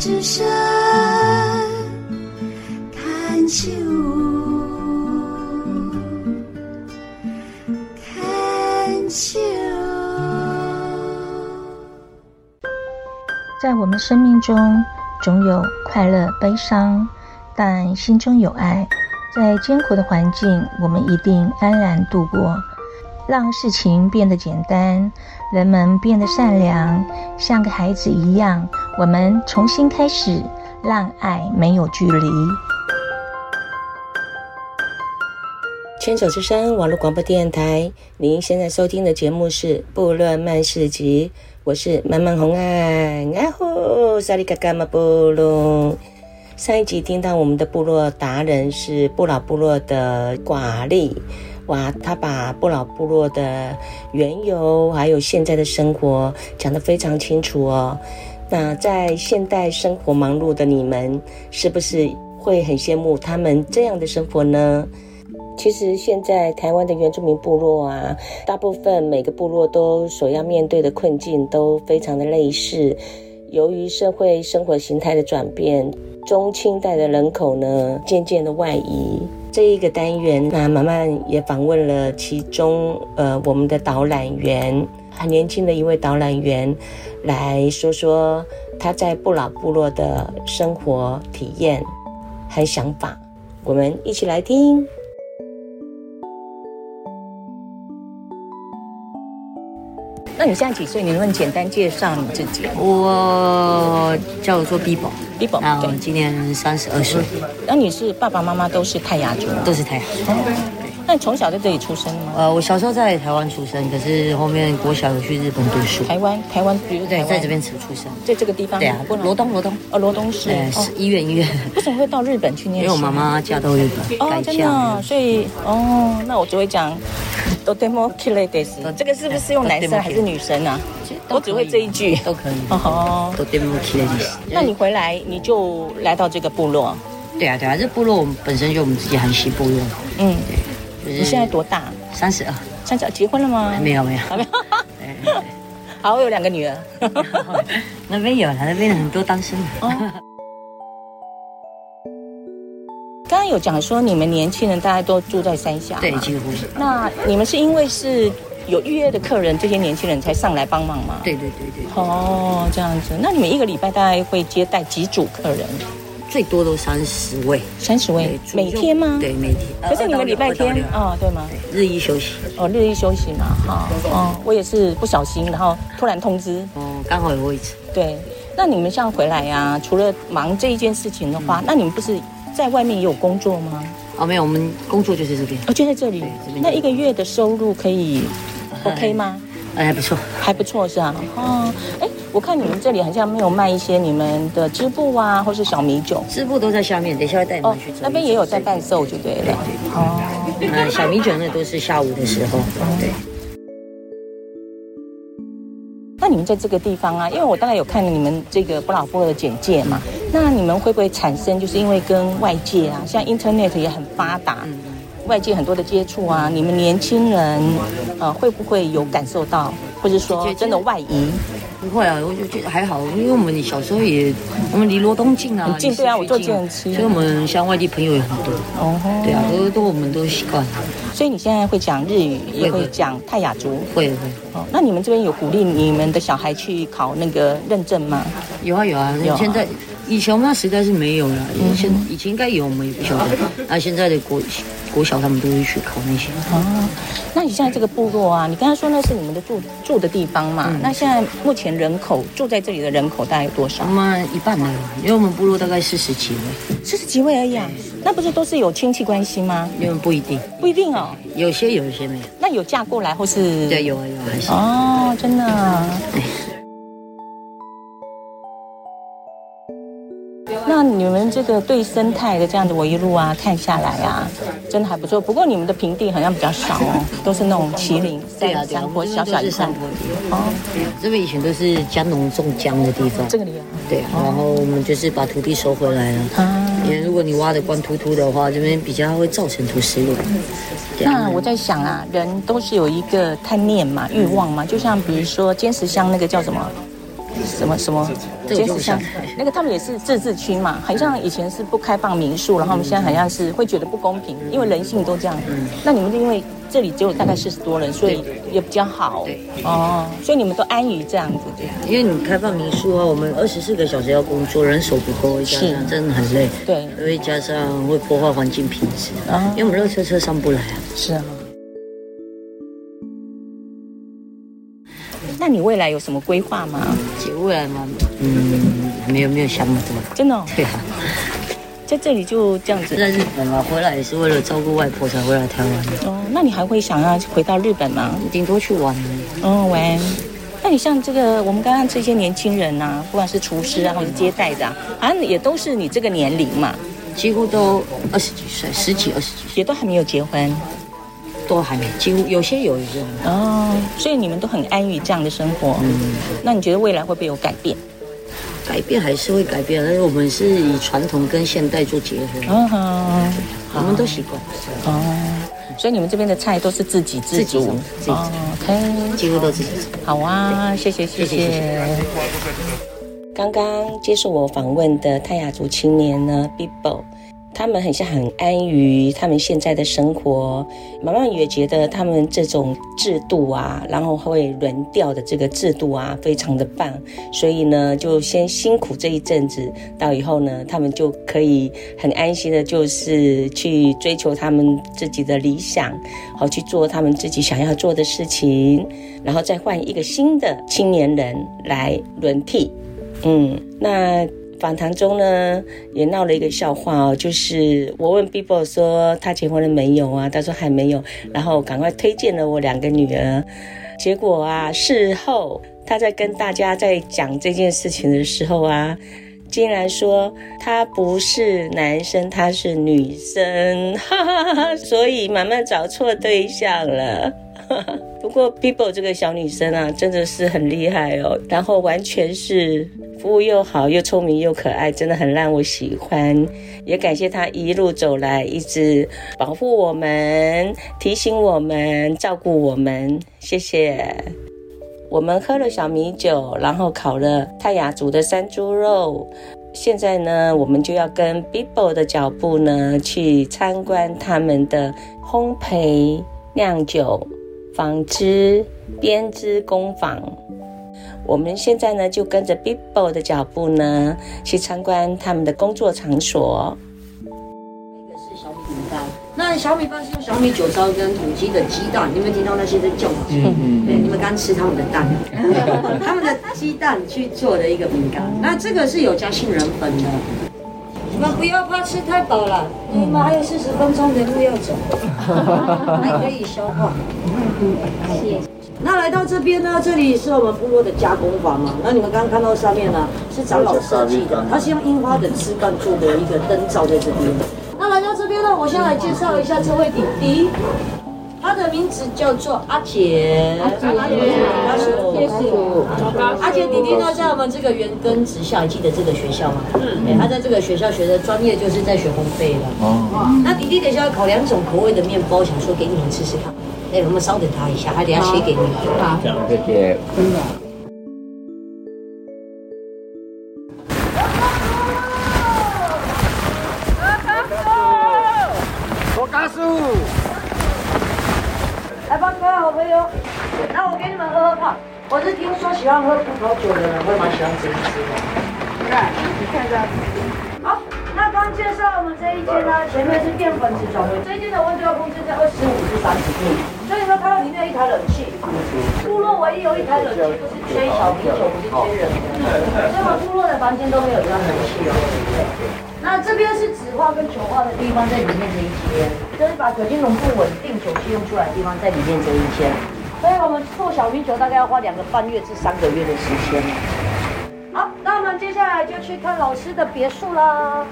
之声看秋，看秋。在我们生命中总有快乐悲伤，但心中有爱，在艰苦的环境我们一定安然度过。让事情变得简单，人们变得善良，像个孩子一样，我们重新开始，让爱没有距离。牵手之声网络广播电台，您现在收听的节目是《部落漫市集》，我是满满红爱。啊呼，萨利嘎嘎嘛部落。上一集听到我们的部落达人是不老部落的寡力。哇，他把不老部落的缘由还有现在的生活讲得非常清楚哦。那在现代生活忙碌的你们，是不是会很羡慕他们这样的生活呢？其实现在台湾的原住民部落啊，大部分每个部落都所要面对的困境都非常的类似。由于社会生活形态的转变，中青代的人口呢渐渐的外移。这一个单元，那妈妈也访问了其中我们的导览员，很年轻的一位导览员，来说说他在不老部落的生活体验和想法，我们一起来听。那你现在几岁？你能不能简单介绍你自己？我叫我做 Bibo， 然后今年32岁。那你是爸爸妈妈都是泰雅族？都是泰雅族。那你从小在这里出生吗？我小时候在台湾出生，可是后面国小有去日本读书。台湾对，在这边出生，在这个地方。对啊，罗东。罗东市。是医院。为什么会到日本去念书？因为我妈妈嫁到日本。哦，真的哦，所以哦，那我只会讲。都对莫起来的是，这个是不是用男生还是女生啊？我只会这一句，都可以。哦，都对莫起来的。那你回来你就来到这个部落？对啊，这部落我们本身就我们自己韩系部落。嗯，对。你现在多大？32。32，结婚了吗？没有。好，我有2个女儿。那边有，那边很多单身。刚刚有讲说你们年轻人大概都住在山下，对，几乎是。那你们是因为是有预约的客人，这些年轻人才上来帮忙吗？对。哦，这样子。那你们一个礼拜大概会接待几组客人？最多都30位。30位，每天吗？对，每天。可是你们礼拜天哦，对吗？对，日一休息。哦，日一休息嘛，哈。哦，我也是不小心，然后突然通知。哦，刚好有位置。对。那你们像回来啊，除了忙这一件事情的话，那你们不是？在外面也有工作吗？哦，没有，我们工作就在这边。就在这里。那一个月的收入可以 OK 吗？还不错，还不错是啊。哦，我看你们这里好像没有卖一些你们的织布啊，或是小米酒。织布都在下面，等一下会带你们去。那边也有在贩售，就对了。哦，小米酒那都是下午的时候。对。那你们在这个地方啊，因为我大概有看你们这个不老部落的简介嘛，那你们会不会产生就是因为跟外界啊，像 Internet 也很发达，外界很多的接触啊，你们年轻人会不会有感受到，或者说真的外移？不会啊，我就觉得还好，因为我们小时候也，我们离罗东近啊，很近，对啊，我坐计程车，所以我们像外地朋友也很多，对啊，都我们都习惯。所以你现在会讲日语，也会讲泰雅族，会。哦，那你们这边有鼓励你们的小孩去考那个认证吗？有啊，现在以前我们那时代是没有了，以前应该有，我们也不晓得。那现在的国小他们都会去考那些。哦，那你现在这个部落啊，你刚才说那是你们的住的地方嘛？那现在目前。人口住在这里的人口大概有多少？我们一半了，因为我们部落大概40几位。40几位而已啊？那不是都是有亲戚关系吗？因为不一定哦，有些没有。那有嫁过来或是？对，有还是。哦，真的啊。那你们这个对生态的这样子，我一路啊看下来啊，真的还不错。不过你们的平地好像比较少哦，都是那种麒麟山坡，小一块。哦，这边以前都是江农种姜的地方。这个地方。对，然后我们就是把土地收回来了。因为如果你挖的光秃秃的话，这边比较会造成土石流。那我在想啊，人都是有一个贪念嘛、欲望嘛，就像比如说尖石乡那个叫什么？什么监视上那个他们也是自治区嘛，好像以前是不开放民宿，然后我们现在好像是会觉得不公平，因为人性都这样。那你们因为这里只有大概40多人，所以也比较好。对哦，所以你们都安于这样子。对，因为你开放民宿啊，我们24个小时要工作，人手不够，加上真的很累。对，因为加上会破坏环境品质啊，因为我们垃圾车上不来啊。是啊。那你未来有什么规划吗？姐，未来吗？没有想那么多。真的、哦？对啊，在这里就这样子。在日本啊，回来也是为了照顾外婆才回来台湾的。哦，那你还会想要回到日本吗？顶多去玩。哦，玩。那你像这个，我们刚刚这些年轻人啊，不管是厨师啊，或者接待的啊，好像也都是你这个年龄嘛，几乎都20几岁，10几、20几岁，也都还没有结婚。都还没，几乎有些有一些哦，所以你们都很安于这样的生活。嗯，那你觉得未来会不会有改变？改变还是会改变，但是我们是以传统跟现代做结合。哦，我们都习惯。哦，所以你们这边的菜都是自给自足。哦 ，OK， 几乎都自己做。好啊，谢谢。刚刚接受我访问的泰雅族青年呢 ，Bibo。他们很像很安于他们现在的生活，妈妈也觉得他们这种制度啊，然后会轮调的这个制度啊，非常的棒。所以呢，就先辛苦这一阵子，到以后呢，他们就可以很安心的，就是去追求他们自己的理想，好去做他们自己想要做的事情，然后再换一个新的青年人来轮替。那。访谈中呢，也闹了一个笑话哦，就是我问 Bibo 说他结婚了没有啊，他说还没有，然后赶快推荐了我2个女儿，结果啊，事后他在跟大家在讲这件事情的时候啊，竟然说他不是男生，他是女生，哈哈哈，所以慢慢找错对象了。不过 Bibo 这个小女生啊，真的是很厉害哦，然后完全是服务又好又聪明又可爱，真的很让我喜欢，也感谢她一路走来一直保护我们，提醒我们，照顾我们，谢谢。我们喝了小米酒，然后烤了泰雅族的山猪肉，现在呢，我们就要跟 Bibo 的脚步呢去参观他们的烘焙、酿酒、纺织、编织工坊。我们现在呢，就跟着 Bibo 的脚步呢，去参观他们的工作场所。那个是小米米糕，那小米糕是用小米酒糟跟土鸡的鸡蛋，你有没有听到那些在叫吗？对，你们刚吃他们的蛋，他们的鸡蛋去做的一个饼干。那这个是有加杏仁粉的。你们不要怕吃太饱了，你们还有40分钟的路要走，还可以消化。谢谢。那来到这边呢，这里是我们部落的加工坊嘛。那你们刚刚看到上面呢，是长老设计的，它是用樱花的枝干做的一个灯罩在这边。那来到这边呢，我先来介绍一下这位弟弟，他的名字叫做阿杰弟弟呢，在我们这个原根职校，记得这个学校吗？他在这个学校学的专业就是在学烘焙的。那弟弟等一下要烤2种口味的面包，想说给你们吃吃看。哎，我们稍等他一下，他等一下切给你。好，谢谢。来帮各位好朋友，那我给你们喝喝看。我是听说喜欢喝葡萄酒的人会蛮喜欢这一支的。来，你看一下。好，那刚介绍我们这一间呢，前面是淀粉质总和，这一间的温度要控制在25至30度。所以说看到里面有一台冷气，部落唯一有一台冷气就是缺小米酒，不是缺人的，所以我部落的房间都没有这样冷气哦。那这边是纸化跟酒化的地方，在里面这一间，就是把酒精浓度稳定、酒气用出来的地方，在里面这一间。所以我们做小米酒大概要花2个半月至3个月的时间。好，那我们接下来就去看老师的别墅啦。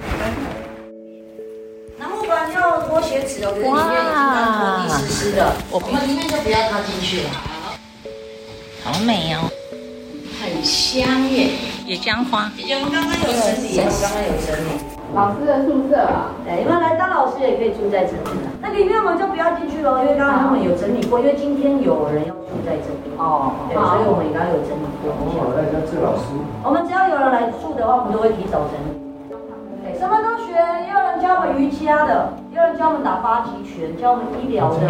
那木板要脱鞋子哦，可是里面已经干脱地湿湿的，我们里面就不要踏进去了。好美哦，很香耶！野姜花，我们刚刚有整理。老师的宿舍啊，对，因为来当老师也可以住在这里。那里面我们就不要进去了，因为刚刚他们有整理过，因为今天有人要住在这里哦，对，所以我们刚刚有整理过。我来当治老师。我们只要有人来住的话，我们都会提早整理。对，什么都学，也有人教我们瑜伽的，也有人教我们打八极拳，教我们医疗的，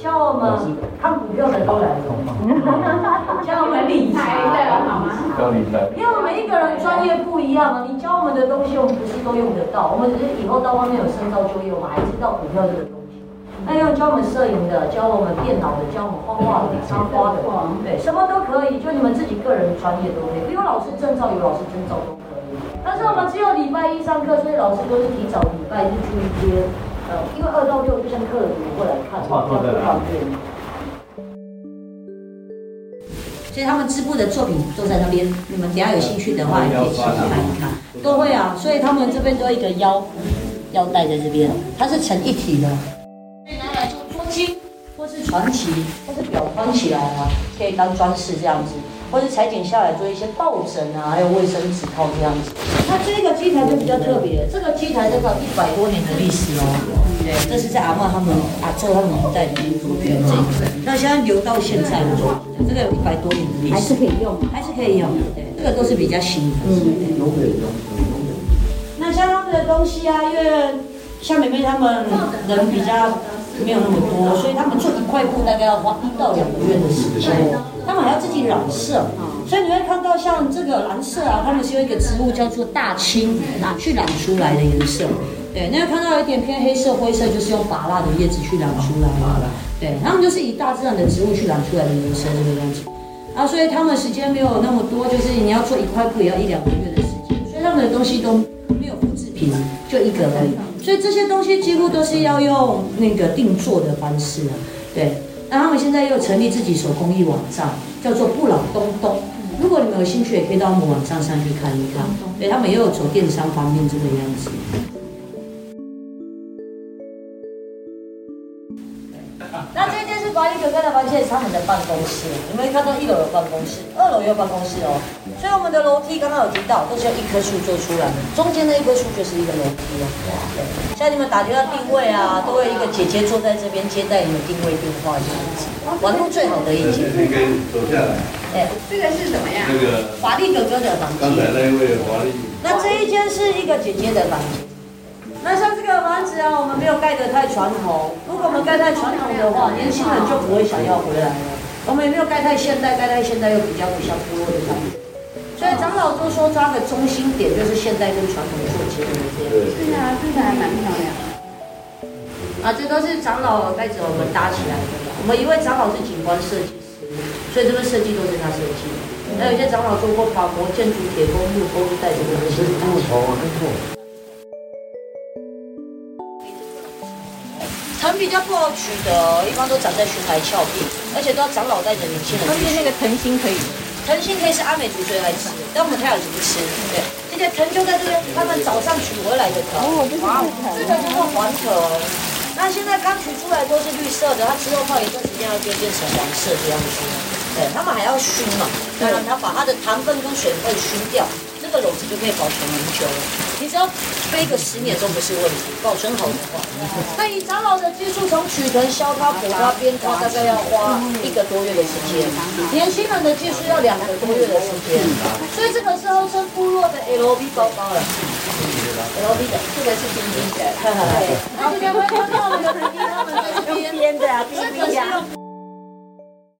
教我们看股票的都来了嘛，教我们理财的好吗？ 因为我们每一个人专业不一样啊，你教我们的东西，我们不是都用得到，我们只是以后到外面有深造就业，我们还知道股票这个东西。那要教我们摄影的，教我们电脑的，教我们画画的、插花的，对，什么都可以，就你们自己个人专业都可以。有老师证照，有老师证照都可以。但是我们只有礼拜一上课，所以老师都是提早礼拜一去一些，因为2到6就像客人过来看，比较不方便。 所以他们织布的作品都在那边，你们等下有兴趣的话也可以去看一看，都会啊。所以他们这边都有一个腰带在这边，它是成一体的，可以拿来做桌巾，或是传奇，或是表穿起来啊，可以当装饰这样子，或是裁剪下来做一些抱枕啊，还有卫生纸套这样子。那这个机台就比较特别，这个机台至少100多年的历史哦。 对，这是在阿嬤他们阿祖他们一代里面做的这个，那现在留到现在了，这个有100多年的历史，还是可以用，还是可以用。对，这个都是比较新的。嗯，那像他们的东西啊，因为像妹妹他们人比较没有那么多，所以他们做1块布大概要花1到2个月的时间，他们还要自己染色。 所以你会看到像这个蓝色啊，他们是用一个植物叫做大青去染出来的颜色。对，那看到有点偏黑色、灰色，就是用芭乐的叶子去染出来的。对，他们就是以大自然的植物去染出来的颜色这个样子。啊，所以他们时间没有那么多，就是你要做1块布也要1、2个月的时间。所以他们的东西都没有复制品，就一个而已。所以这些东西几乎都是要用那个定做的方式啊。对，那他们现在又成立自己手工艺网站，叫做不老东东。 如果你们有兴趣，也可以到我们网站上去看一看。对，他们也有走电商方面这个样子。那这间是管理哥哥的房间，是他们的办公室。你们看到1楼有办公室，2楼也有办公室哦。所以我们的楼梯刚刚有提到，都是用1棵树做出来的，中间那1棵树就是一个楼梯了。对，像你们打电话定位啊，都会有一个姐姐坐在这边接待你们定位电话这样子。网络最好的一间。那个走下来。 这个是怎么样？那个华丽哥哥的房间。刚才那一位华丽。那这一间是一个姐姐的房间。那像这个房子啊，我们没有盖得太传统。如果我们盖太传统的话，年轻人就不会想要回来了。我们也没有盖太现代，盖太现代又比较不像部落的房子。所以长老都说抓个中心点，就是现代跟传统做结合这样。对啊，看起来蛮漂亮的。啊，这都是长老带着我们搭起来的。我们一位长老是景观设计。 所以这边设计都是他设计的。那有些长老做过法国建筑、铁工、木工，带着我们是木头啊，木头。藤比较不好取得，一般都长在悬崖峭壁，而且都要长老带着年轻人。而且那个藤心可以，藤心可以是阿美族最爱吃，但我们泰雅族不吃。对，这些藤就在这边，他们早上取回来的藤。哦，这是黄藤。这个叫做黄藤。 那现在刚取出来都是绿色的，它之后泡一段时间要变成黄色这样子。对，他们还要熏嘛，当然它把它的糖分跟水分熏掉，这个篓子就可以保存很久了。你只要背个10年都不是问题，保存好的话。那以长老的技术，从取藤、削它、补它、编它，大概要花1个多月的时间；年轻人的技术要2个多月的时间。所以这个是号称部落的 LV 包包了。 LV 的，这个是冰冰的，那这边会看到我们的冰冰，他们在这边编的啊，冰冰呀。